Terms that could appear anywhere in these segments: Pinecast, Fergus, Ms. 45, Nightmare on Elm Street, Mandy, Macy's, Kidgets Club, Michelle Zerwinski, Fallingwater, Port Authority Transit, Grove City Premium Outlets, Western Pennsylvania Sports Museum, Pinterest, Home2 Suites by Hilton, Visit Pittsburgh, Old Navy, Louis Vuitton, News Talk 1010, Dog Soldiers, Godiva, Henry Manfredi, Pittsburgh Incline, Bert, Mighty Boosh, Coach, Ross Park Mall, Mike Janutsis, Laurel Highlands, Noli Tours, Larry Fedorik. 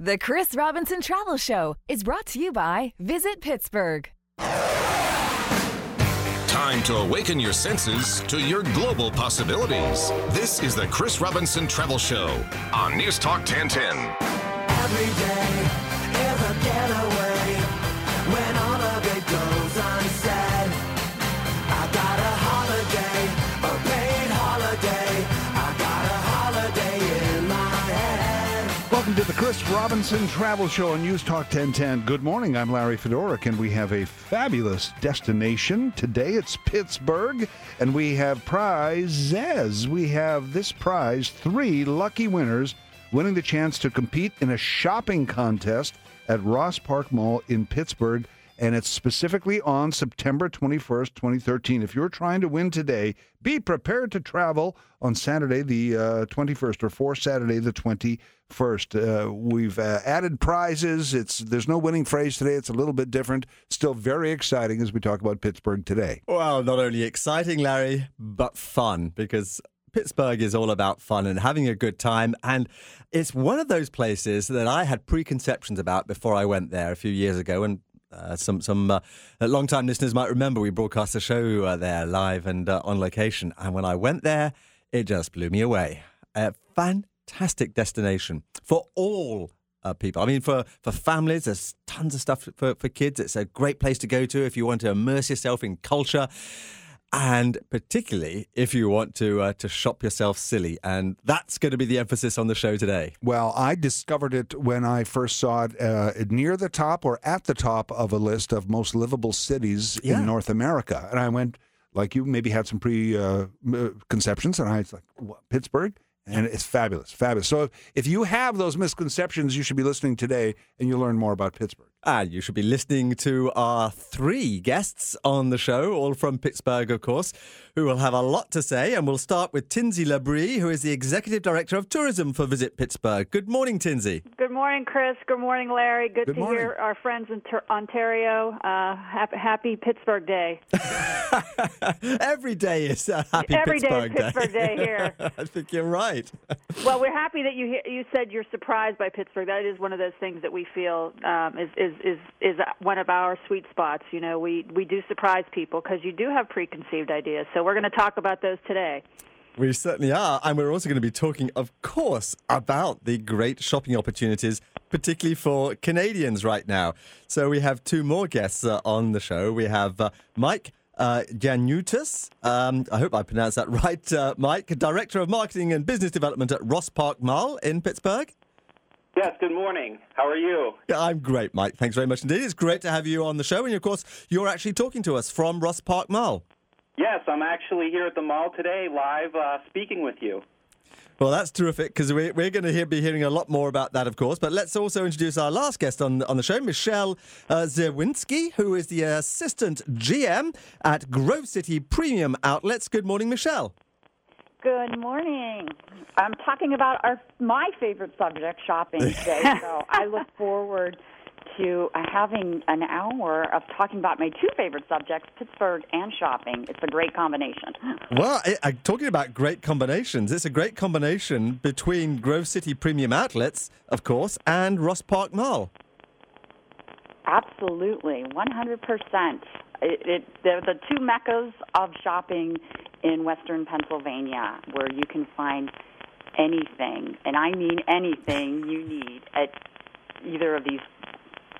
The Chris Robinson Travel Show is brought to you by Visit Pittsburgh. Time to awaken your senses to your global possibilities. This is the Chris Robinson Travel Show on News Talk 1010. Every day is a getaway when all of it goes unsaid. I got a holiday, a paid holiday. I got a holiday in my head. Welcome to the Chris Robinson Travel Show on News Talk 1010. Good morning, I'm Larry Fedorik, and we have a fabulous destination. Today it's Pittsburgh, and we have prizes. We have this prize, three lucky winners winning the chance to compete in a shopping contest at Ross Park Mall in Pittsburgh, and it's specifically on September 21st, 2013. If you're trying to win today, be prepared to travel on Saturday the 21st, or for Saturday the 21st. We've added prizes. There's no winning phrase today. It's a little bit different. Still very exciting as we talk about Pittsburgh today. Well, not only exciting, Larry, but fun, because Pittsburgh is all about fun and having a good time, and it's one of those places that I had preconceptions about before I went there a few years ago, and some long-time listeners might remember we broadcast the show there live and on location, and when I went there, it just blew me away. A fantastic destination for all people. I mean, for families, there's tons of stuff for kids. It's a great place to go to if you want to immerse yourself in culture, and particularly if you want to shop yourself silly. And that's going to be the emphasis on the show today. Well, I discovered it when I first saw it near the top or at the top of a list of most livable cities in North America. And I went, like you, maybe had some preconceptions. And I was like, what, Pittsburgh? And it's fabulous, fabulous. So if you have those misconceptions, you should be listening today and you'll learn more about Pittsburgh. And you should be listening to our three guests on the show, all from Pittsburgh, of course, who will have a lot to say. And we'll start with Tinsy Labrie, who is the Executive Director of Tourism for Visit Pittsburgh. Good morning, Tinsy. Good morning, Chris. Good morning, Larry. Good to hear our friends in Ontario. Happy Pittsburgh Day. Every day is a happy Pittsburgh Day. Every day is Pittsburgh Day here. I think you're right. Well, we're happy that you said you're surprised by Pittsburgh. That is one of those things that we feel is one of our sweet spots. You know, we do surprise people because you do have preconceived ideas. So we're going to talk about those today. We certainly are. And we're also going to be talking, of course, about the great shopping opportunities, particularly for Canadians right now. So we have two more guests on the show. We have Mike Janutsis. I hope I pronounced that right, Mike, Director of Marketing and Business Development at Ross Park Mall in Pittsburgh. Yes, good morning. How are you? Yeah, I'm great, Mike. Thanks very much indeed. It's great to have you on the show. And, of course, you're actually talking to us from Ross Park Mall. Yes, I'm actually here at the mall today, live, speaking with you. Well, that's terrific, because we're going to be hearing a lot more about that, of course. But let's also introduce our last guest on the show, Michelle Zerwinski, who is the Assistant GM at Grove City Premium Outlets. Good morning, Michelle. Good morning. I'm talking about my favorite subject, shopping today, so I look forward to having an hour of talking about my two favorite subjects, Pittsburgh and shopping. It's a great combination. Well, talking about great combinations, it's a great combination between Grove City Premium Outlets, of course, and Ross Park Mall. Absolutely, 100%. They're the two meccas of shopping in western Pennsylvania, where you can find anything, and I mean anything, you need at either of these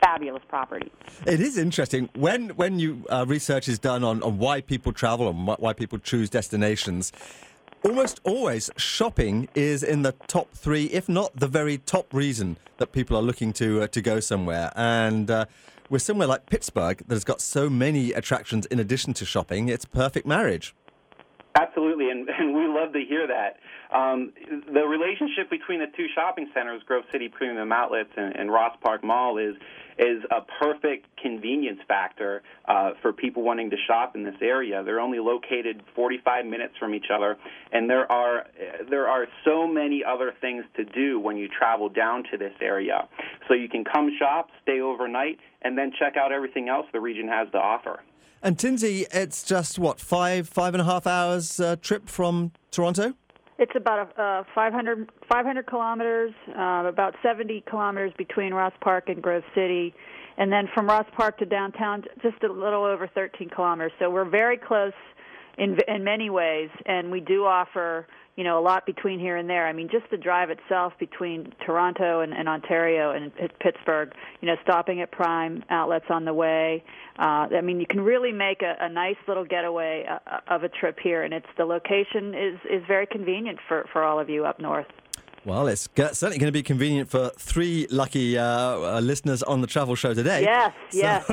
fabulous properties. It is interesting. When you research is done on why people travel and why people choose destinations, almost always shopping is in the top three, if not the very top reason that people are looking to go somewhere. And with somewhere like Pittsburgh that has got so many attractions in addition to shopping, it's a perfect marriage. Absolutely, and we love to hear that. The relationship between the two shopping centers, Grove City Premium Outlets and Ross Park Mall, is a perfect convenience factor for people wanting to shop in this area. They're only located 45 minutes from each other, and there are so many other things to do when you travel down to this area. So you can come shop, stay overnight, and then check out everything else the region has to offer. And Tinsy, it's just, 5.5 hours trip from Toronto? It's about 500 kilometers, about 70 kilometers between Ross Park and Grove City. And then from Ross Park to downtown, just a little over 13 kilometers. So we're very close in many ways, and we do offer, you know, a lot between here and there. I mean, just the drive itself between Toronto and Ontario and Pittsburgh, you know, stopping at Prime Outlets on the way. I mean, you can really make a nice little getaway of a trip here, and it's the location is very convenient for all of you up north. Well, it's certainly going to be convenient for three lucky listeners on the travel show today. Yes, so yes.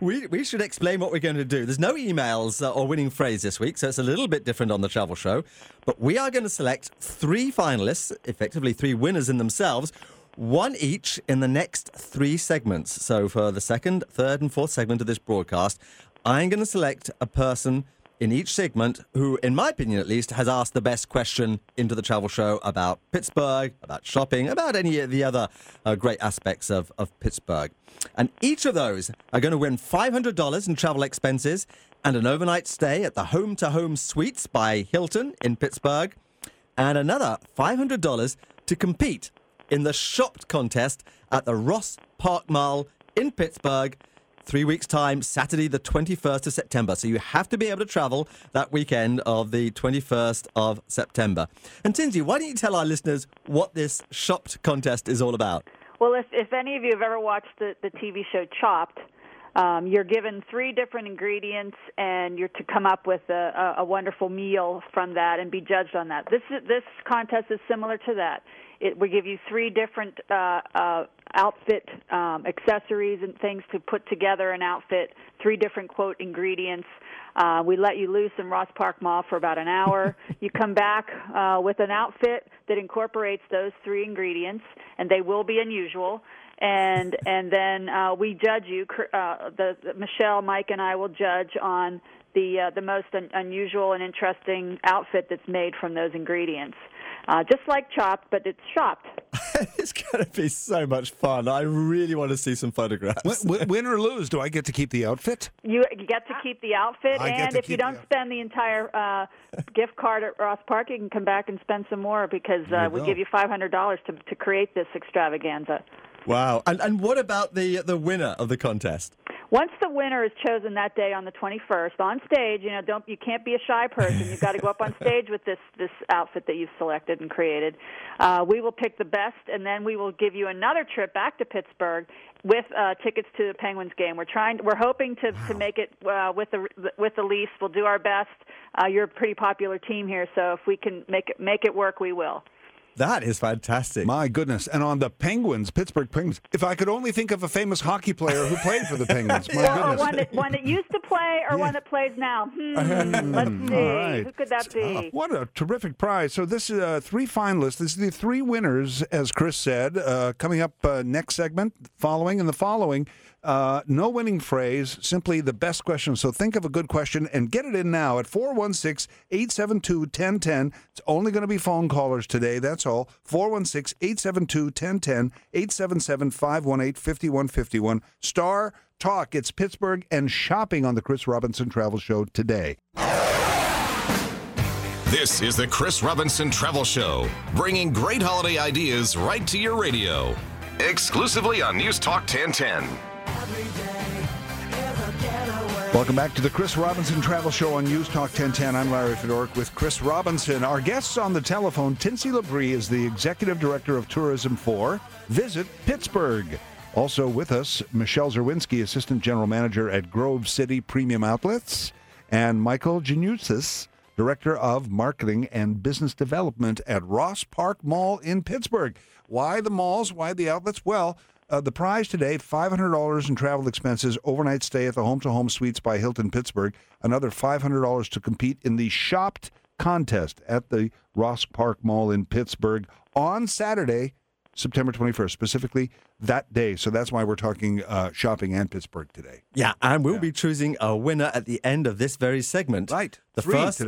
we should explain what we're going to do. There's no emails or winning phrase this week, so it's a little bit different on the travel show. But we are going to select three finalists, effectively three winners in themselves, one each in the next three segments. So for the second, third, and fourth segment of this broadcast, I'm going to select a person in each segment who, in my opinion at least, has asked the best question into the travel show about Pittsburgh, about shopping, about any of the other great aspects of Pittsburgh. And each of those are going to win $500 in travel expenses and an overnight stay at the Home2 Suites by Hilton in Pittsburgh, and another $500 to compete in the Shopped contest at the Ross Park Mall in Pittsburgh, 3 weeks' time, Saturday the 21st of September. So you have to be able to travel that weekend of the 21st of September. And Tinsy, why don't you tell our listeners what this Shopped contest is all about? Well, if any of you have ever watched the TV show Chopped, you're given three different ingredients, and you're to come up with a wonderful meal from that and be judged on that. This contest is similar to that. It would give you three different outfit accessories and things to put together an outfit, three different, quote, ingredients. We let you loose in Ross Park Mall for about an hour. You come back with an outfit that incorporates those three ingredients, and they will be unusual. And then we judge you. Michelle, Mike, and I will judge on the most unusual and interesting outfit that's made from those ingredients. Just like Chopped, but it's Shopped. It's going to be so much fun. I really want to see some photographs. Win or lose, do I get to keep the outfit? You get to keep the outfit, and if you don't spend the entire gift card at Ross Park, you can come back and spend some more, because we give you $500 to create this extravaganza. Wow. And what about the winner of the contest? Once the winner is chosen that day on the 21st, on stage, you know, you can't be a shy person. You've got to go up on stage with this outfit that you've selected and created. We will pick the best, and then we will give you another trip back to Pittsburgh with tickets to the Penguins game. We're hoping to make it with the Leafs. We'll do our best. You're a pretty popular team here, so if we can make it work, we will. That is fantastic. My goodness. And on the Penguins, Pittsburgh Penguins, if I could only think of a famous hockey player who played for the Penguins. My goodness. Or one that used to play or one that plays now. Let's see. Right. Who could that be? What a terrific prize. So this is three finalists. This is the three winners, as Chris said, coming up next segment, following and the following. No winning phrase, simply the best question. So think of a good question and get it in now at 416-872-1010. It's only going to be phone callers today, that's all. 416-872-1010, 877-518-5151, star talk. It's Pittsburgh and shopping on the Chris Robinson Travel Show today. This is the Chris Robinson Travel Show, bringing great holiday ideas right to your radio. Exclusively on News Talk 1010. Welcome back to the Chris Robinson Travel Show on News Talk 1010. I'm Larry Fedoruk with Chris Robinson. Our guests on the telephone, Tinsy Labrie is the Executive Director of Tourism for Visit Pittsburgh. Also with us, Michelle Zerwinski, Assistant General Manager at Grove City Premium Outlets, and Michael Janutsis, Director of Marketing and Business Development at Ross Park Mall in Pittsburgh. Why the malls? Why the outlets? Well, the prize today, $500 in travel expenses, overnight stay at the Home2 Suites by Hilton, Pittsburgh, another $500 to compete in the Shopped contest at the Ross Park Mall in Pittsburgh on Saturday, September 21st, specifically that day. So that's why we're talking shopping and Pittsburgh today. Yeah, and we'll be choosing a winner at the end of this very segment. Right. The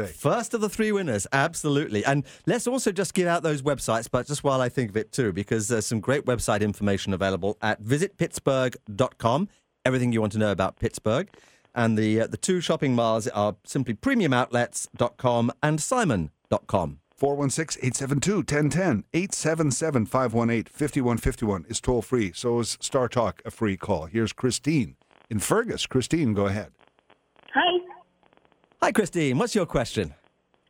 first of the three winners, absolutely. And let's also just give out those websites, but just while I think of it too, because there's some great website information available at visitpittsburgh.com, everything you want to know about Pittsburgh. And the two shopping malls are simply premiumoutlets.com and simon.com. 416-872-1010. 877-518-5151 is toll free. So is Star Talk a free call. Here's Christine in Fergus. Christine, go ahead. Hi. Hi, Christine. What's your question?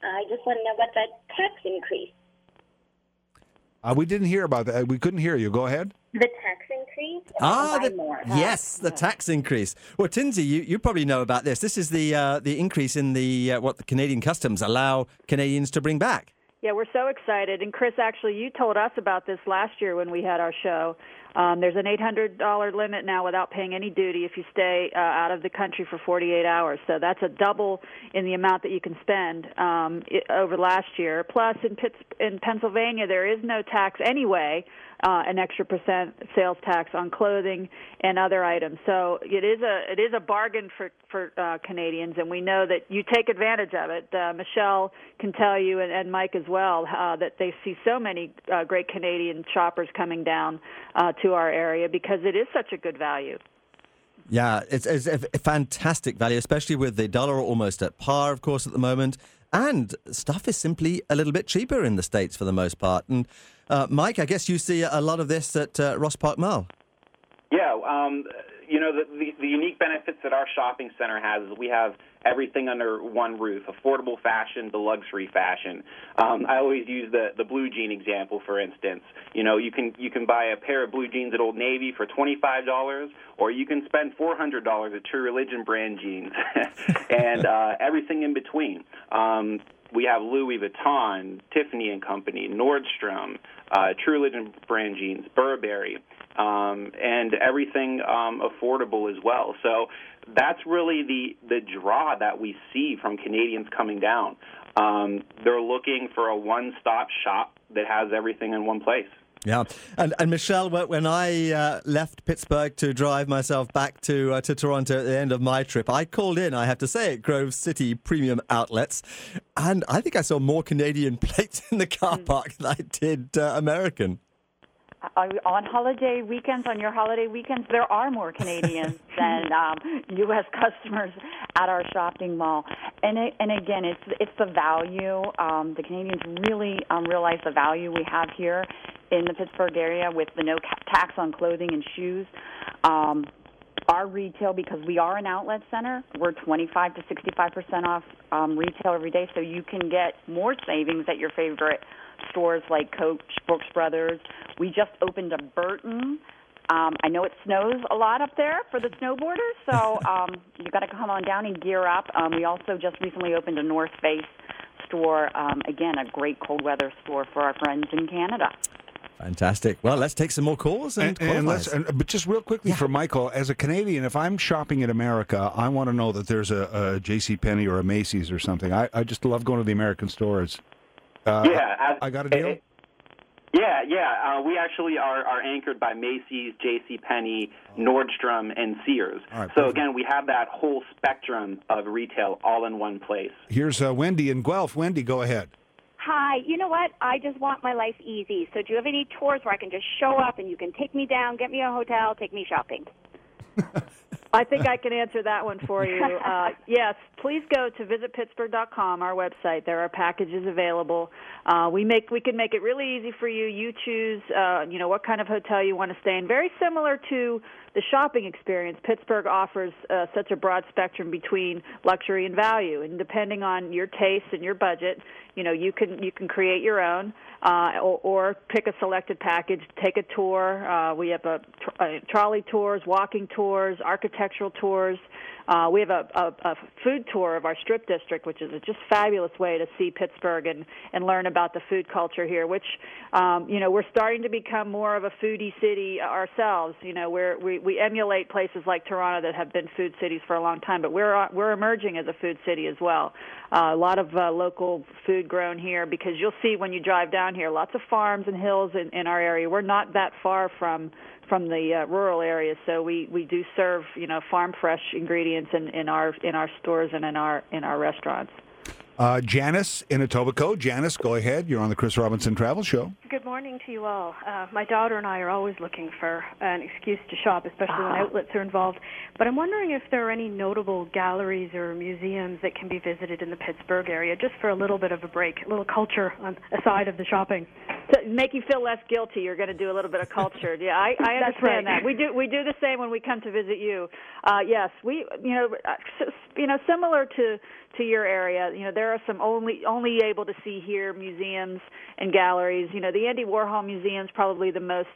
I just want to know about the tax increase. We didn't hear about that. We couldn't hear you. Go ahead. The tax increase? The tax increase. Well, Tinsy, you probably know about this. This is the increase in what the Canadian customs allow Canadians to bring back. Yeah, we're so excited. And, Chris, actually, you told us about this last year when we had our show. There's an $800 limit now without paying any duty if you stay out of the country for 48 hours. So that's a double in the amount that you can spend over last year. Plus, in Pennsylvania, there is no tax anyway, an extra % sales tax on clothing and other items. So it is a bargain for Canadians, and we know that you take advantage of it. Michelle can tell you, and Mike as well, that they see so many great Canadian shoppers coming down to our area because it is such a good value. Yeah, it's a fantastic value, especially with the dollar almost at par, of course, at the moment. And stuff is simply a little bit cheaper in the States for the most part. And, Mike, I guess you see a lot of this at Ross Park Mall. Yeah, the unique benefits that our shopping center has is we have everything under one roof, affordable fashion to luxury fashion. I always use the blue jean example, for instance. You know, you can buy a pair of blue jeans at Old Navy for $25, or you can spend $400 at True Religion brand jeans, and everything in between. We have Louis Vuitton, Tiffany & Company, Nordstrom, True Religion brand jeans, Burberry, and everything affordable as well. So that's really the draw that we see from Canadians coming down. They're looking for a one-stop shop that has everything in one place. Yeah, and Michelle, when I left Pittsburgh to drive myself back to Toronto at the end of my trip, I called in, I have to say, at Grove City Premium Outlets, and I think I saw more Canadian plates in the car park than I did American. On holiday weekends, on your holiday weekends, there are more Canadians than U.S. customers at our shopping mall. And again, it's the value. The Canadians really realize the value we have here in the Pittsburgh area with the no tax on clothing and shoes. Our retail, because we are an outlet center, we're 25 to 65% off retail every day, so you can get more savings at your favorite stores like Coach, Brooks Brothers. We just opened a Burton. I know it snows a lot up there for the snowboarders, so you've got to come on down and gear up. We also just recently opened a North Face store. Again, a great cold weather store for our friends in Canada. Fantastic. Well, let's take some more calls but just real quickly for Michael, as a Canadian, if I'm shopping in America, I want to know that there's a JCPenney or a Macy's or something. I just love going to the American stores. I got a deal? We actually are anchored by Macy's, JCPenney, Nordstrom, and Sears. Right, so, again, we have that whole spectrum of retail all in one place. Here's Wendy in Guelph. Wendy, go ahead. Hi. You know what? I just want my life easy. So do you have any tours where I can just show up and you can take me down, get me a hotel, take me shopping? I think I can answer that one for you. Yes, please go to visitpittsburgh.com, our website. There are packages available. We can make it really easy for you. You choose, what kind of hotel you want to stay in. Very similar to the shopping experience, Pittsburgh offers such a broad spectrum between luxury and value. And depending on your tastes and your budget, you can create your own or pick a selected package, take a tour. We have trolley tours, walking tours, architectural tours. We have a food tour of our strip district, which is a just fabulous way to see Pittsburgh and learn about the food culture here, which, we're starting to become more of a foodie city ourselves. We emulate places like Toronto that have been food cities for a long time, but we're emerging as a food city as well. A lot of local food grown here, because you'll see when you drive down here, lots of farms and hills in our area. We're not that far from the rural areas, so we do serve farm fresh ingredients in our stores and in our restaurants. Janice in Etobicoke. Janice, go ahead. You're on the Chris Robinson Travel Show. Good morning to you all. My daughter and I are always looking for an excuse to shop, especially when outlets are involved. But I'm wondering if there are any notable galleries or museums that can be visited in the Pittsburgh area, just for a little bit of a break, a little culture on aside of the shopping. To make you feel less guilty, you're going to do a little bit of culture. Yeah, I understand right. that. We do the same when we come to visit you. Yes, we similar to your area. You know, there are some only able to see here museums and galleries. You know, the Andy Warhol Museum is probably the most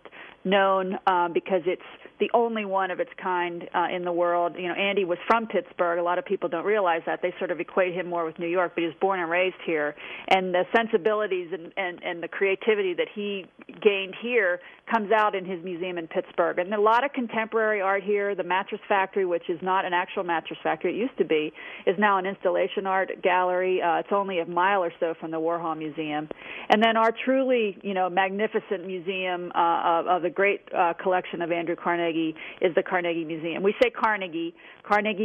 known because it's the only one of its kind in the world. You know, Andy was from Pittsburgh. A lot of people don't realize that. They sort of equate him more with New York, but he was born and raised here. And the sensibilities and the creativity that he gained here comes out in his museum in Pittsburgh. And a lot of contemporary art here. The Mattress Factory, which is not an actual mattress factory, it used to be, is now an installation art gallery. It's only a mile or so from the Warhol Museum. And then our truly, you know, magnificent museum of the great collection of Andrew Carnegie is the Carnegie Museum. We say Carnegie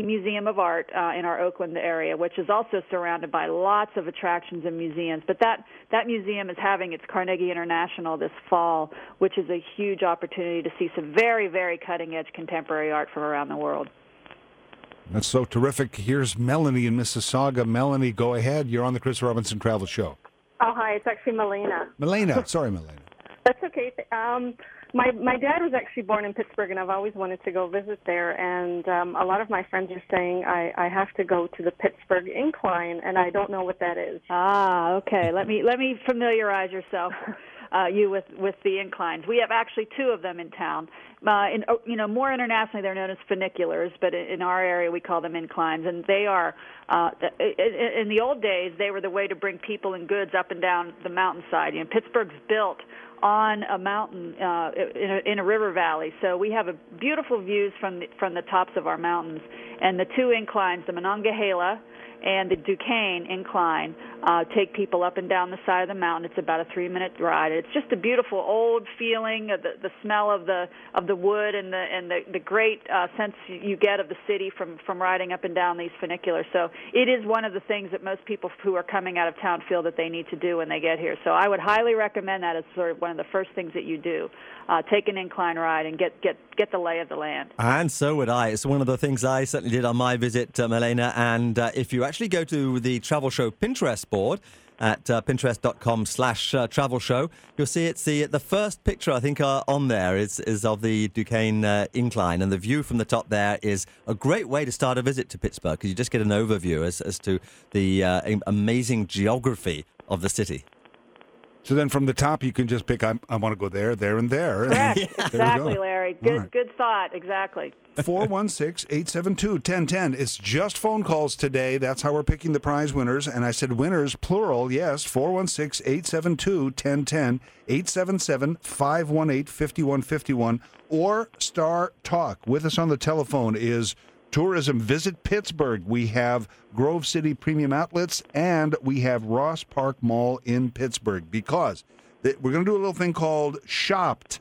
Museum of Art in our Oakland area, which is also surrounded by lots of attractions and museums. But that museum is having its Carnegie International this fall, which is a huge opportunity to see some very, very cutting-edge contemporary art from around the world. That's so terrific. Here's Melanie in Mississauga. Melanie, go ahead. You're on the Chris Robinson Travel Show. Oh, hi. It's actually Melena. Melena. Sorry, Melena. That's okay. My dad was actually born in Pittsburgh, and I've always wanted to go visit there. And a lot of my friends are saying I have to go to the Pittsburgh Incline, and I don't know what that is. Ah, okay. Let me familiarize yourself. You with the inclines. We have actually two of them in town. More internationally, they're known as funiculars, but in our area, we call them inclines. And they are, in the old days, they were the way to bring people and goods up and down the mountainside. You know, Pittsburgh's built on a mountain in a river valley, so we have beautiful views from the tops of our mountains. And the two inclines, the Monongahela and the Duquesne Incline, take people up and down the side of the mountain. It's about a 3-minute ride. It's just a beautiful old feeling of the smell of the wood and the great sense you get of the city from riding up and down these funiculars. So it is one of the things that most people who are coming out of town feel that they need to do when they get here. So I would highly recommend that as sort of one of the first things that you do. Take an incline ride and get the lay of the land. And so would I. It's one of the things I certainly did on my visit to Melena. And if you actually go to the Travel Show Pinterest board at pinterest.com/travel show. You'll see the first picture, I think, on there is of the Duquesne Incline, and the view from the top there is a great way to start a visit to Pittsburgh, because you just get an overview as to the amazing geography of the city. So then from the top, you can just pick, I want to go there, there, and there. Correct. And exactly, go. Larry. Good thought. Exactly. 416-872-1010. It's just phone calls today. That's how we're picking the prize winners. And I said winners, plural, yes. 416-872-1010, 877-518-5151, or Star Talk. With us on the telephone is Tourism Visit Pittsburgh. We have Grove City Premium Outlets, and we have Ross Park Mall in Pittsburgh, because we're going to do a little thing called Shopped.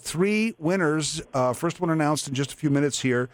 Three winners, first one announced in just a few minutes here.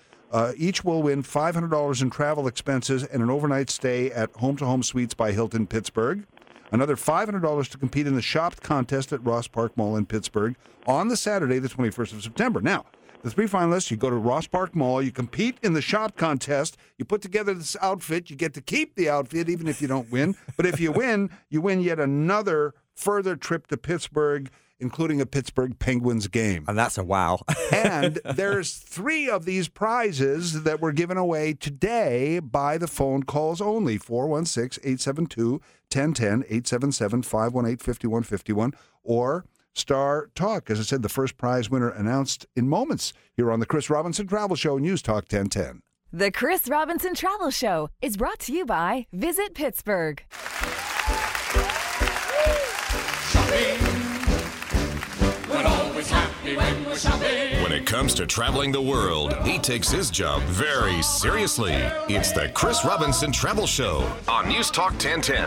Each will win $500 in travel expenses and an overnight stay at Home2 Suites by Hilton, Pittsburgh. Another $500 to compete in the Shopped contest at Ross Park Mall in Pittsburgh on the Saturday, the 21st of September. Now, the three finalists, you go to Ross Park Mall, you compete in the shop contest, you put together this outfit, you get to keep the outfit even if you don't win. But if you win, you win yet another further trip to Pittsburgh, including a Pittsburgh Penguins game. And that's a wow. And there's three of these prizes that were given away today by the phone calls only, 416-872-1010, 877-518-5151, or Star Talk. As I said, the first prize winner announced in moments here on the Chris Robinson Travel Show, News Talk 1010. The Chris Robinson Travel Show is brought to you by Visit Pittsburgh. When it comes to traveling the world, he takes his job very seriously. It's the Chris Robinson Travel Show on News Talk 1010.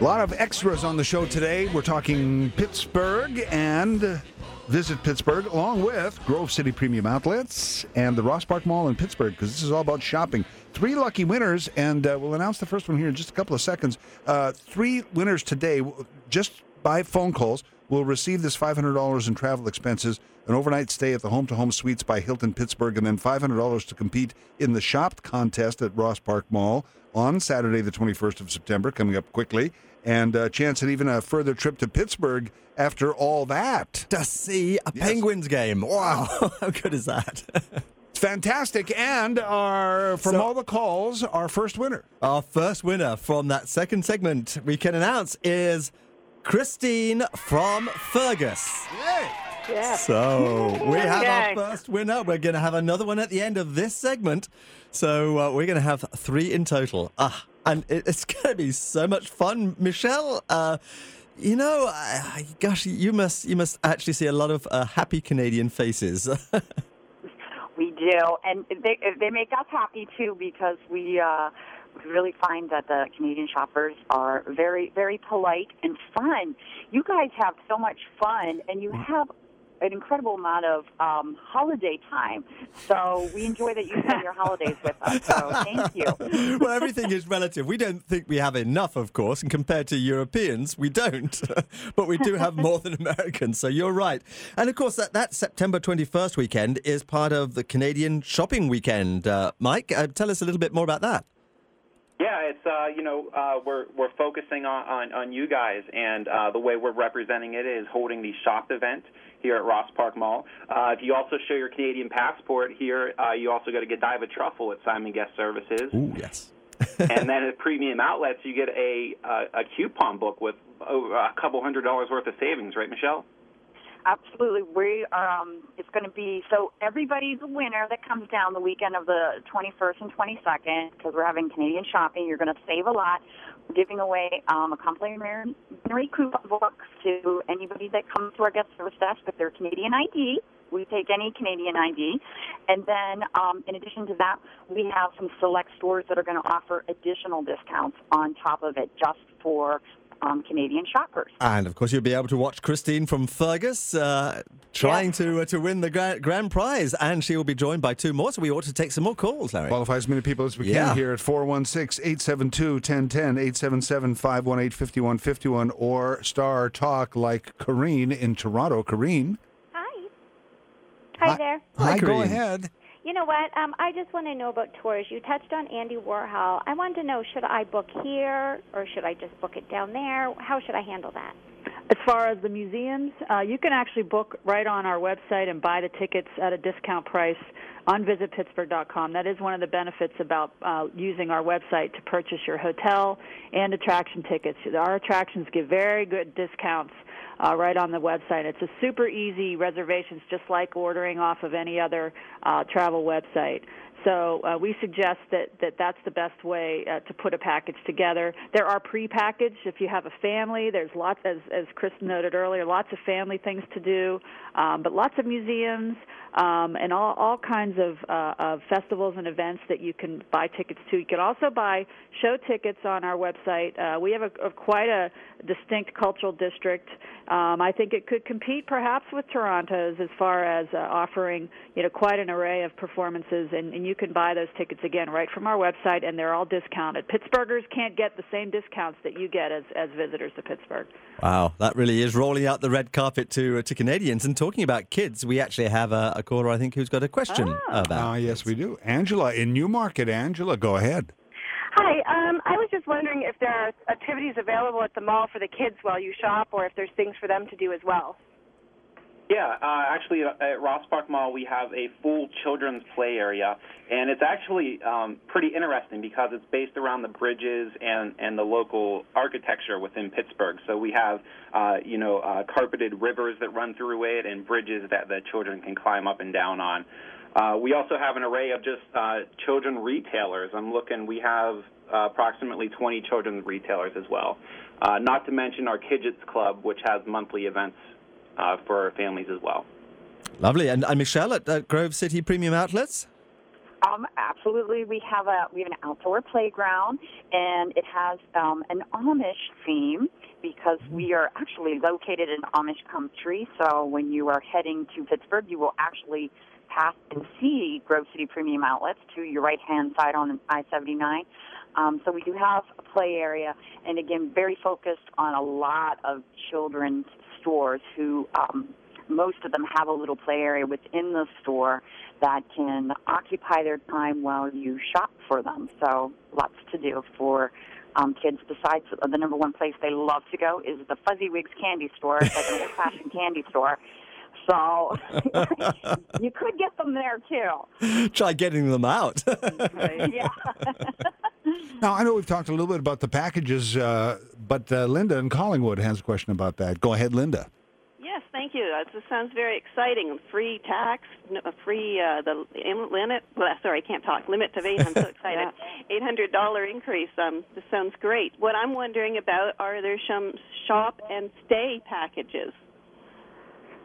A lot of extras on the show today. We're talking Pittsburgh and Visit Pittsburgh, along with Grove City Premium Outlets and the Ross Park Mall in Pittsburgh, because this is all about shopping. Three lucky winners, and we'll announce the first one here in just a couple of seconds. Three winners today, just by phone calls, will receive this $500 in travel expenses, an overnight stay at the Home2 Suites by Hilton, Pittsburgh, and then $500 to compete in the Shop Contest at Ross Park Mall on Saturday, the 21st of September, coming up quickly. And a chance at even a further trip to Pittsburgh after all that. To see a Penguins game. Wow, how good is that? It's fantastic. And all the calls, Our first winner from that second segment we can announce is Christine from Fergus. Yay! Yeah. So we have our first winner. We're going to have another one at the end of this segment. So we're going to have three in total. And it's going to be so much fun. Michelle, gosh, you must actually see a lot of happy Canadian faces. We do. And they make us happy, too, because we really find that the Canadian shoppers are very, very polite and fun. You guys have so much fun, and you have an incredible amount of holiday time. So we enjoy that you spend your holidays with us. So thank you. Well, everything is relative. We don't think we have enough, of course, and compared to Europeans, we don't. But we do have more than Americans, so you're right. And, of course, that September 21st weekend is part of the Canadian shopping weekend. Mike, tell us a little bit more about that. Yeah, it's we're focusing on you guys, and the way we're representing it is holding the shop event here at Ross Park Mall. If you also show your Canadian passport here, you also get a Godiva truffle at Simon Guest Services. Ooh, yes. And then at Premium Outlets, you get a coupon book with over a couple $100s worth of savings, right, Michelle? Absolutely. We are, it's going to be, so everybody's a winner that comes down the weekend of the 21st and 22nd, because we're having Canadian shopping. You're going to save a lot. We're giving away a complimentary coupon book to anybody that comes to our guest service desk with their Canadian ID. We take any Canadian ID. And then in addition to that, we have some select stores that are going to offer additional discounts on top of it just for Canadian shoppers. And, of course, you'll be able to watch Christine from Fergus trying to win the grand prize. And she will be joined by two more, so we ought to take some more calls, Larry. Qualify as many people as we can here at 416-872-1010, 877-518-5151, or star talk like Kareen in Toronto. Kareen. Hi. Hi there. Hi, Kareen. Go ahead. You know what? I just want to know about tours. You touched on Andy Warhol. I wanted to know, should I book here or should I just book it down there? How should I handle that? As far as the museums, you can actually book right on our website and buy the tickets at a discount price on visitpittsburgh.com. That is one of the benefits about using our website to purchase your hotel and attraction tickets. Our attractions give very good discounts right on the website. It's a super easy reservations, just like ordering off of any other travel website. So we suggest that that's the best way to put a package together. There are pre-packaged. If you have a family, there's lots, as Chris noted earlier, lots of family things to do, but lots of museums and all kinds of festivals and events that you can buy tickets to. You can also buy show tickets on our website. We have quite a distinct cultural district. I think it could compete perhaps with Toronto's as far as offering quite an array of performances, and you can buy those tickets, again, right from our website, and they're all discounted. Pittsburghers can't get the same discounts that you get as visitors to Pittsburgh. Wow, that really is rolling out the red carpet to Canadians. And talking about kids, we actually have a caller, I think, who's got a question about yes, we do. Angela in Newmarket. Angela, go ahead. Hi, I was just wondering if there are activities available at the mall for the kids while you shop, or if there's things for them to do as well. Yeah, actually at Ross Park Mall we have a full children's play area, and it's actually pretty interesting because it's based around the bridges and the local architecture within Pittsburgh. So we have, carpeted rivers that run through it and bridges that the children can climb up and down on. We also have an array of just children retailers. I'm looking, we have approximately 20 children's retailers as well, not to mention our Kidgets Club, which has monthly events for our families as well. Lovely. And Michelle, at Grove City Premium Outlets? Absolutely. We have an outdoor playground, and it has an Amish theme. because we are actually located in Amish country. So when you are heading to Pittsburgh, you will actually pass and see Grove City Premium Outlets to your right-hand side on I-79. So we do have a play area, and, again, very focused on a lot of children's stores who most of them have a little play area within the store that can occupy their time while you shop for them. So lots to do for kids. Besides, the number one place they love to go is the Fuzzy Wigs candy store. It's like an old-fashioned candy store. So you could get them there, too. Try getting them out. Yeah. Now, I know we've talked a little bit about the packages, but Linda in Collingwood has a question about that. Go ahead, Linda. Yes, thank you. This sounds very exciting. Free tax, free the limit. Well, sorry, I can't talk. Limit to 8. I'm so excited. Yeah. $800 increase. This sounds great. What I'm wondering about, are there some shop and stay packages?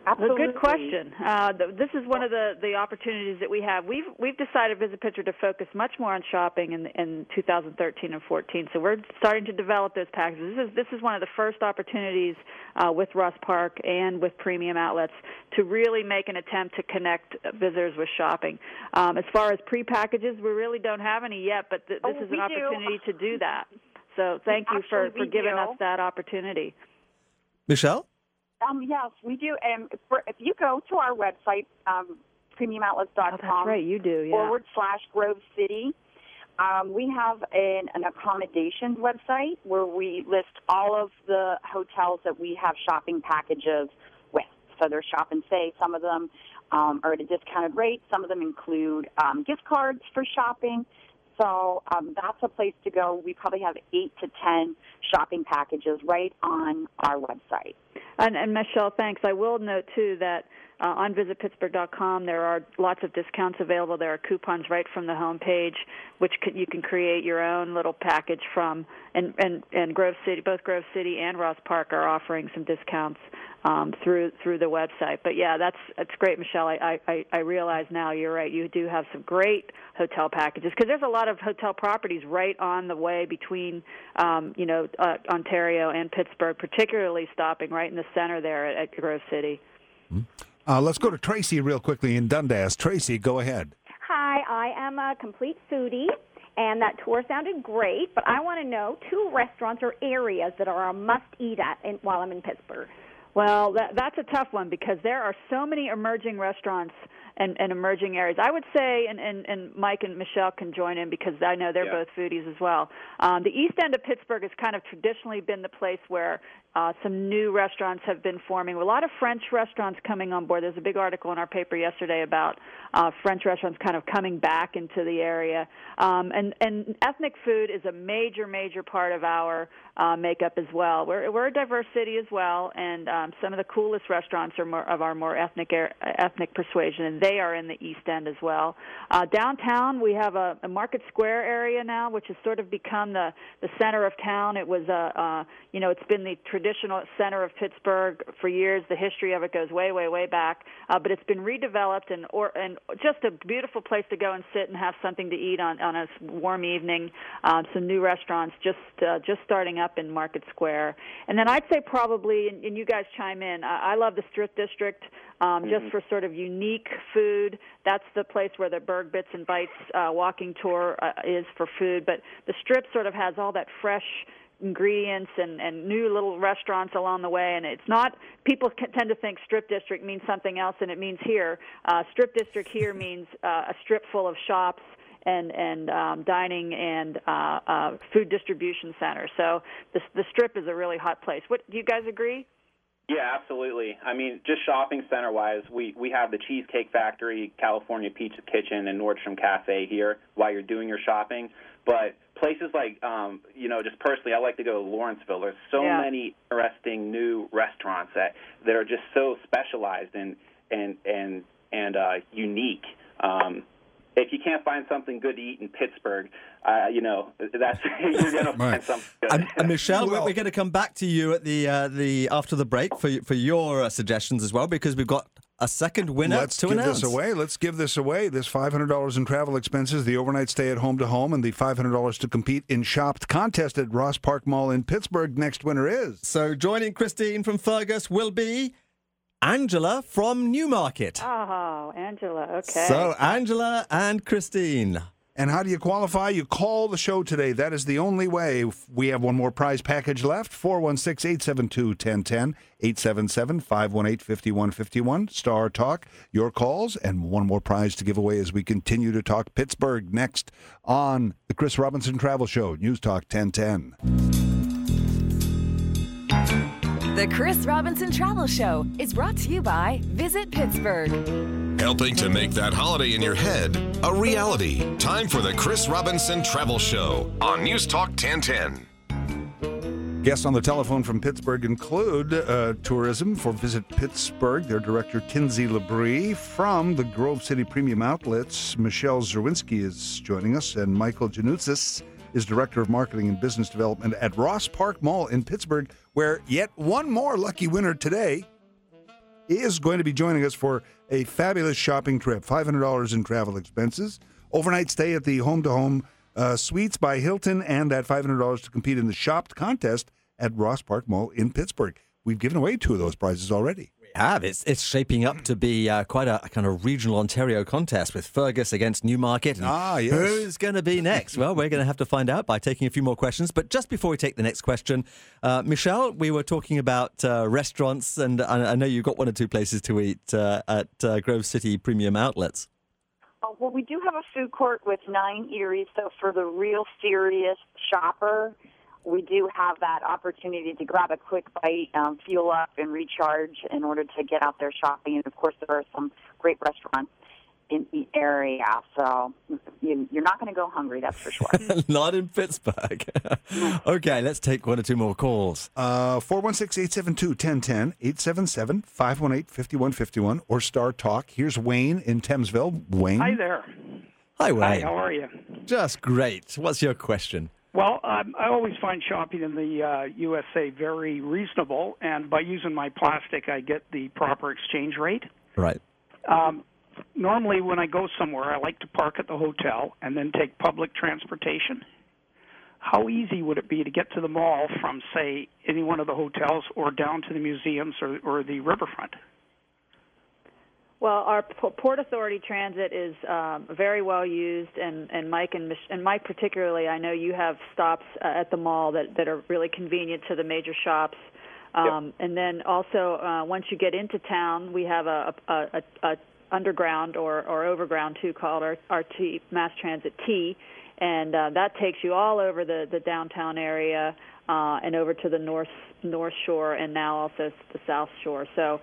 Absolutely. Well, good question. This is one of the opportunities that we have. We've decided Visit Pittsburgh to focus much more on shopping in 2013 and 14. So we're starting to develop those packages. This is one of the first opportunities with Ross Park and with Premium Outlets to really make an attempt to connect visitors with shopping. As far as pre-packages, we really don't have any yet, but this is an opportunity to do that. So thank you for giving us that opportunity. Michelle? Yes, we do. And if you go to our website, premiumoutlets.com. Oh, that's right, you do, yeah. /Grove City, we have an accommodations website where we list all of the hotels that we have shopping packages with. So they're shop and stay. Some of them are at a discounted rate. Some of them include gift cards for shopping. So that's a place to go. We probably have 8 to 10 shopping packages right on our website. And Michelle, thanks. I will note, too, that on visitpittsburgh.com there are lots of discounts available. There are coupons right from the homepage, which you can create your own little package from. And Grove City, both Grove City and Ross Park are offering some discounts through the website. But, yeah, that's great, Michelle. I realize now you're right. You do have some great hotel packages because there's a lot of hotel properties right on the way between, Ontario and Pittsburgh, particularly stopping right in the center there at Grove City. Let's go to Tracy real quickly in Dundas. Tracy, go ahead. Hi, I am a complete foodie, and that tour sounded great, but I want to know 2 restaurants or areas that are a must-eat at while I'm in Pittsburgh. Well, that's a tough one because there are so many emerging restaurants and emerging areas. I would say, and Mike and Michelle can join in because I know they're both foodies as well. The east end of Pittsburgh has kind of traditionally been the place where some new restaurants have been forming. A lot of French restaurants coming on board. There's a big article in our paper yesterday about French restaurants kind of coming back into the area. And ethnic food is a major, major part of our makeup as well. We're a diverse city as well, and some of the coolest restaurants are more of our more ethnic persuasion, and they are in the East End as well. Downtown, we have a Market Square area now, which has sort of become the center of town. It was it's been the traditional center of Pittsburgh for years. The history of it goes way, way, way back, but it's been redeveloped and just a beautiful place to go and sit and have something to eat on a warm evening. Some new restaurants just starting up in Market Square, and then I'd say probably, and you guys chime in. I love the Strip District. Just for sort of unique food. That's the place where the Berg Bits and Bites walking tour is for food. But the Strip sort of has all that fresh ingredients and new little restaurants along the way. And it's not, people tend to think Strip District means something else than it means here. Strip District here means a strip full of shops and dining and food distribution centers. So the Strip is a really hot place. Do you guys agree? Yeah, absolutely. I mean, just shopping center-wise, we have the Cheesecake Factory, California Pizza Kitchen, and Nordstrom Cafe here while you're doing your shopping. But places like, just personally, I like to go to Lawrenceville. There's so many interesting new restaurants that are just so specialized and unique. If you can't find something good to eat in Pittsburgh, that's you're going to find something good. And Michelle, we're going to come back to you at the after the break for your suggestions as well, because we've got a second win up to announce. Let's give this away. This $500 in travel expenses, the overnight stay at Home2 and the $500 to compete in Shopped contest at Ross Park Mall in Pittsburgh. Next winner is... So joining Christine from Fergus will be Angela from Newmarket. Oh, Angela, okay. So Angela and Christine... And how do you qualify? You call the show today. That is the only way. We have one more prize package left. 416-872-1010, 877-518-5151, Star Talk, your calls, and one more prize to give away as we continue to talk Pittsburgh next on the Chris Robinson Travel Show, News Talk 1010. The Chris Robinson Travel Show is brought to you by Visit Pittsburgh. Helping to make that holiday in your head a reality. Time for the Chris Robinson Travel Show on News Talk 1010. Guests on the telephone from Pittsburgh include tourism for Visit Pittsburgh, their director Tinsy Labrie. From the Grove City Premium Outlets, Michelle Zerwinski is joining us, and Michael Janutsis is Director of Marketing and Business Development at Ross Park Mall in Pittsburgh, where yet one more lucky winner today is going to be joining us for a fabulous shopping trip, $500 in travel expenses, overnight stay at the Home2 Suites by Hilton, and that $500 to compete in the Shopped contest at Ross Park Mall in Pittsburgh. We've given away two of those prizes already. We have. It's shaping up to be quite a kind of regional Ontario contest with Fergus against Newmarket. Yes. Who's going to be next? Well, we're going to have to find out by taking a few more questions. But just before we take the next question, Michelle, we were talking about restaurants, and I know you've got one or two places to eat at Grove City Premium Outlets. Well, we do have a food court with 9 eateries, so for the real serious shopper, we do have that opportunity to grab a quick bite, fuel up, and recharge in order to get out there shopping. And, of course, there are some great restaurants in the area, so you're not going to go hungry, that's for sure. Not in Pittsburgh. Okay, let's take one or two more calls. 416-872-1010, 877-518-5151, or Star Talk. Here's Wayne in Thamesville. Wayne. Hi there. Hi, Wayne. Hi, how are you? Just great. What's your question? Well, I always find shopping in the USA very reasonable, and by using my plastic, I get the proper exchange rate. Right. Normally, when I go somewhere, I like to park at the hotel and then take public transportation. How easy would it be to get to the mall from, say, any one of the hotels or down to the museums or the riverfront? Well, our Port Authority Transit is very well used, and Mike and Mike particularly, I know you have stops at the mall that are really convenient to the major shops. Yep. And then also, once you get into town, we have a underground or overground too called our T, Mass Transit T, and that takes you all over the downtown area and over to the north shore, and now also the south shore. So.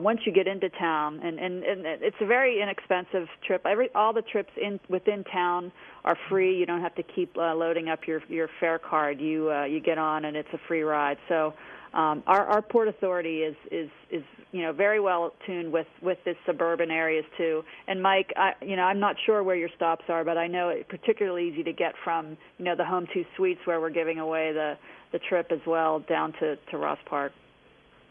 Once you get into town, and it's a very inexpensive trip. All the trips within town are free. You don't have to keep loading up your fare card. You get on, and it's a free ride. So our Port Authority is very well tuned with the suburban areas too. And Mike, I'm not sure where your stops are, but I know it's particularly easy to get from the Home2 Suites where we're giving away the trip as well down to Ross Park.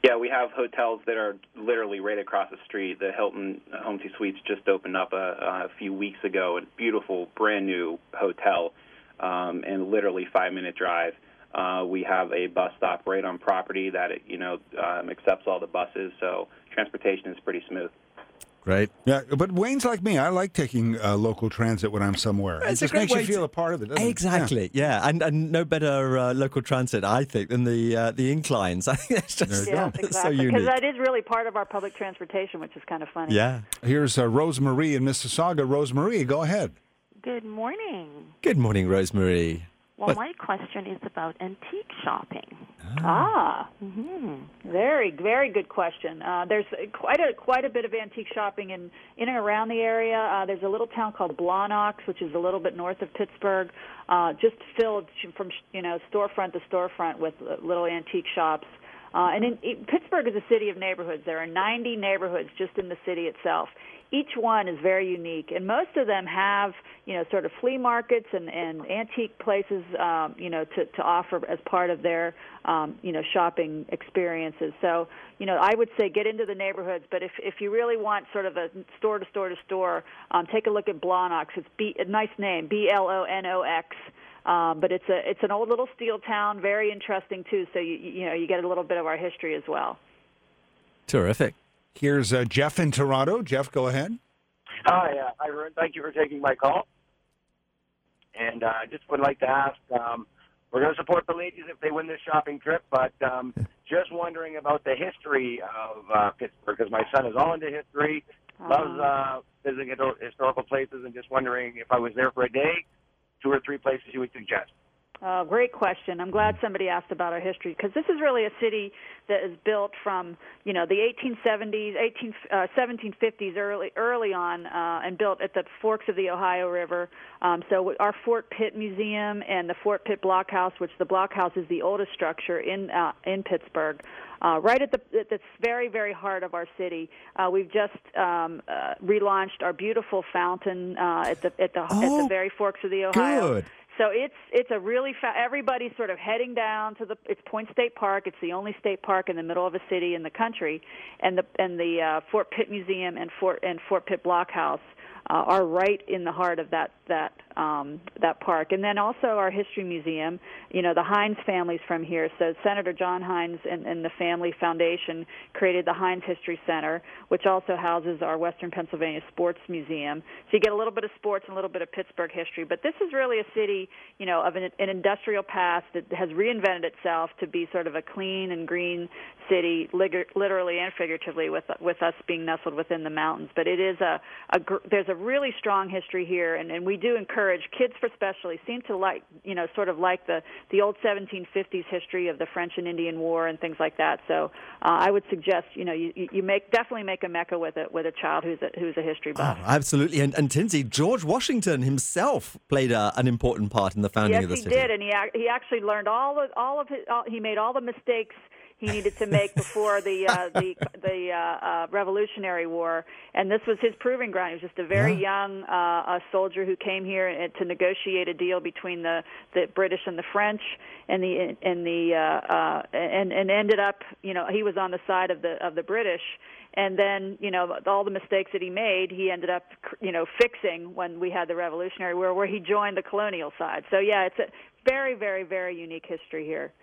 Yeah, we have hotels that are literally right across the street. The Hilton Home2 Suites just opened up a few weeks ago, a beautiful, brand-new hotel, and literally 5-minute drive. We have a bus stop right on property that accepts all the buses, so transportation is pretty smooth. Right. Yeah, but Wayne's like me. I like taking local transit when I'm somewhere. It's it just makes you feel a part of it, doesn't it? Exactly. Yeah. And no better local transit, I think, than the inclines. I think that's just so unique. Because that is really part of our public transportation, which is kind of funny. Yeah. Here's Rosemarie in Mississauga. Rosemarie, go ahead. Good morning. Good morning, Rosemarie. Well, my question is about antique shopping. Very, very good question. There's quite a bit of antique shopping in and around the area. There's a little town called Blonox, which is a little bit north of Pittsburgh, just filled from storefront to storefront with little antique shops. Pittsburgh is a city of neighborhoods. There are 90 neighborhoods just in the city itself. Each one is very unique, and most of them have, sort of flea markets and antique places, to offer as part of their, shopping experiences. So, I would say get into the neighborhoods, but if you really want sort of a store-to-store, take a look at Blonox. It's a nice name, Blonox. But it's an old little steel town, very interesting too. So you get a little bit of our history as well. Terrific. Here's Jeff in Toronto. Jeff, go ahead. Hi, Irene. Thank you for taking my call. And I just would like to ask, we're going to support the ladies if they win this shopping trip, but just wondering about the history of Pittsburgh, because my son is all into history, loves visiting historical places, and just wondering if I was there for a day, 2 or 3 places you would suggest. Great question. I'm glad somebody asked about our history, because this is really a city that is built from, the 1750s early on, and built at the forks of the Ohio River. So our Fort Pitt Museum and the Fort Pitt Blockhouse, which the Blockhouse is the oldest structure in Pittsburgh, right at the very, very heart of our city. We've just relaunched our beautiful fountain at the very forks of the Ohio. Good. So it's a really everybody's sort of heading down to it's Point State Park. It's the only state park in the middle of a city in the country, and the Fort Pitt Museum and Fort Pitt Blockhouse are right in the heart of that park. And then also our history museum. The Hines family's from here, so Senator John Hines and the Family Foundation created the Hines History Center, which also houses our Western Pennsylvania Sports Museum. So you get a little bit of sports and a little bit of Pittsburgh history. But this is really a city, of an industrial past that has reinvented itself to be sort of a clean and green city, literally and figuratively, with us being nestled within the mountains. But it is there's a really strong history here, and we do encourage kids, especially, seem to like sort of like the old 1750s history of the French and Indian War and things like that. So I would suggest you definitely make a mecca with a child who's a history buff. Oh, absolutely, and Tinsy, George Washington himself played an important part in the founding of the city. Yes, he did, and he actually learned he made all the mistakes he needed to make before the Revolutionary War, and this was his proving ground. He was just a very young soldier who came here to negotiate a deal between the British and the French, and ended up, he was on the side of the British. And then, all the mistakes that he made, he ended up, fixing when we had the Revolutionary War, where he joined the colonial side. So yeah, it's a very, very, very unique history here.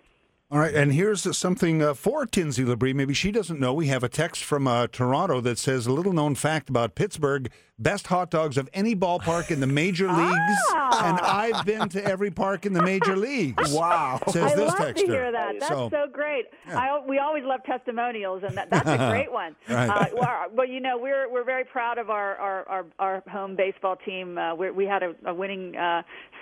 All right, and here's something for Tinsy Labrie. Maybe she doesn't know. We have a text from Toronto that says, a little-known fact about Pittsburgh, best hot dogs of any ballpark in the major leagues, and I've been to every park in the major leagues. Wow. Says this texter. I love to hear that. That's so great. Yeah. We always love testimonials, and that's a great one. Right. Well, we're very proud of our home baseball team. We had a winning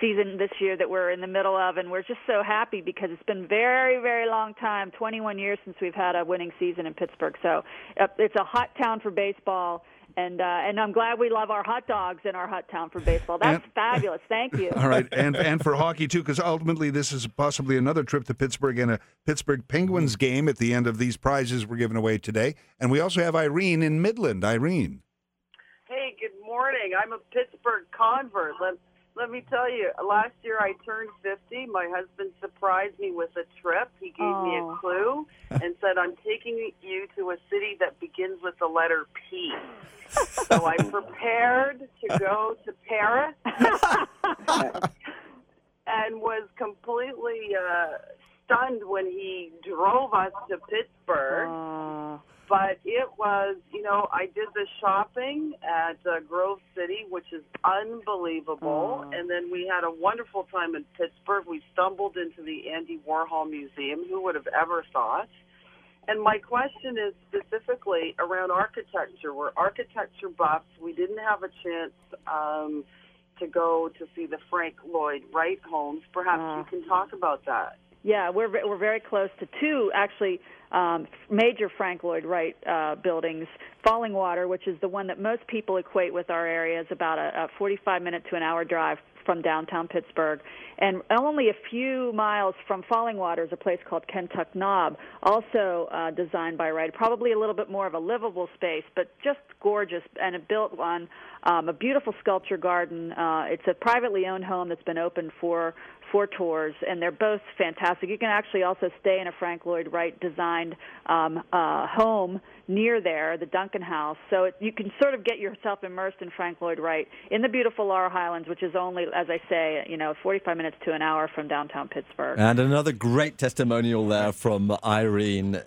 season this year that we're in the middle of, and we're just so happy because it's been very, very long time, 21 years since we've had a winning season in Pittsburgh. So it's a hot town for baseball, and I'm glad we love our hot dogs in our hot town for baseball. That's fabulous. Thank you. All right, and for hockey, too, because ultimately this is possibly another trip to Pittsburgh and a Pittsburgh Penguins game at the end of these prizes we're giving away today. And we also have Irene in Midland. Irene. Hey, good morning. I'm a Pittsburgh convert. Let me tell you, last year I turned 50. My husband surprised me with a trip. He gave me a clue and said, I'm taking you to a city that begins with the letter P. So I prepared to go to Paris and was completely stunned when he drove us to Pittsburgh. But it was, I did the shopping at Grove City, which is unbelievable. And then we had a wonderful time in Pittsburgh. We stumbled into the Andy Warhol Museum. Who would have ever thought? And my question is specifically around architecture. We're architecture buffs. We didn't have a chance to go to see the Frank Lloyd Wright homes. Perhaps you can talk about that. Yeah, we're very close to two, actually, major Frank Lloyd Wright buildings. Fallingwater, which is the one that most people equate with our area, is about a 45-minute to an hour drive from downtown Pittsburgh. And only a few miles from Fallingwater is a place called Kentuck Knob, also designed by Wright. Probably a little bit more of a livable space, but just gorgeous, and it built on a beautiful sculpture garden. It's a privately owned home that's been open for tours, and they're both fantastic. You can actually also stay in a Frank Lloyd Wright designed home near there, the Duncan House. So you can sort of get yourself immersed in Frank Lloyd Wright in the beautiful Laurel Highlands, which is only, as I say, 45 minutes to an hour from downtown Pittsburgh. And another great testimonial there from Irene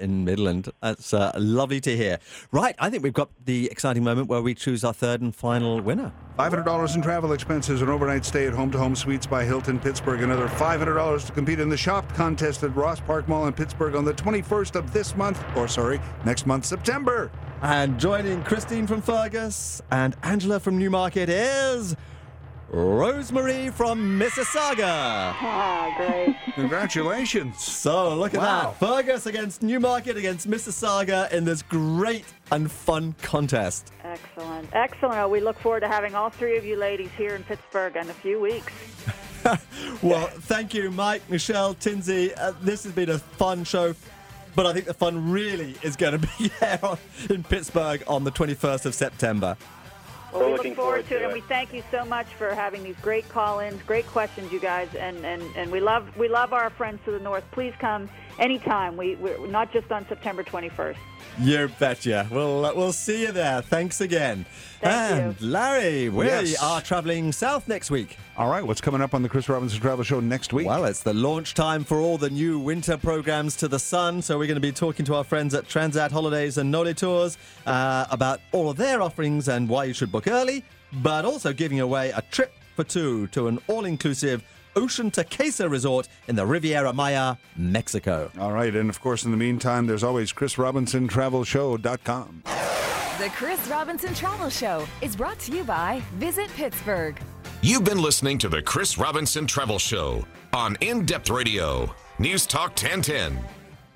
in Midland. That's lovely to hear. Right, I think we've got the exciting moment where we choose our third and final winner. $500 in travel expenses, an overnight stay at Home2 Suites by Hilton, Pittsburgh. Another $500 to compete in the shop contest at Ross Park Mall in Pittsburgh on the 21st of this month, or sorry, next month, September. And joining Christine from Fergus and Angela from Newmarket is Rosemary from Mississauga. Ah, great. Congratulations. So look at that. Fergus against Newmarket against Mississauga in this great and fun contest. Excellent. Excellent. We look forward to having all three of you ladies here in Pittsburgh in a few weeks. Well, thank you, Mike, Michelle, Tinsy. This has been a fun show. But I think the fun really is going to be here in Pittsburgh on the 21st of September. Well, we look forward to it, and we thank you so much for having these great call-ins, great questions, you guys, and we love our friends to the north. Please come anytime. We're not just on September 21st. You betcha. We'll see you there. Thanks again. Thank you. Larry, we are travelling south next week. All right, what's coming up on the Chris Robinson Travel Show next week? Well, it's the launch time for all the new winter programs to the sun, so we're going to be talking to our friends at Transat Holidays and Noli Tours about all of their offerings and why you should book early, but also giving away a trip for two to an all-inclusive Ocean Turquesa Resort in the Riviera Maya, Mexico. All right, and of course, in the meantime, there's always ChrisRobinsonTravelShow.com. The Chris Robinson Travel Show is brought to you by Visit Pittsburgh. You've been listening to the Chris Robinson Travel Show on In Depth Radio, News Talk 1010.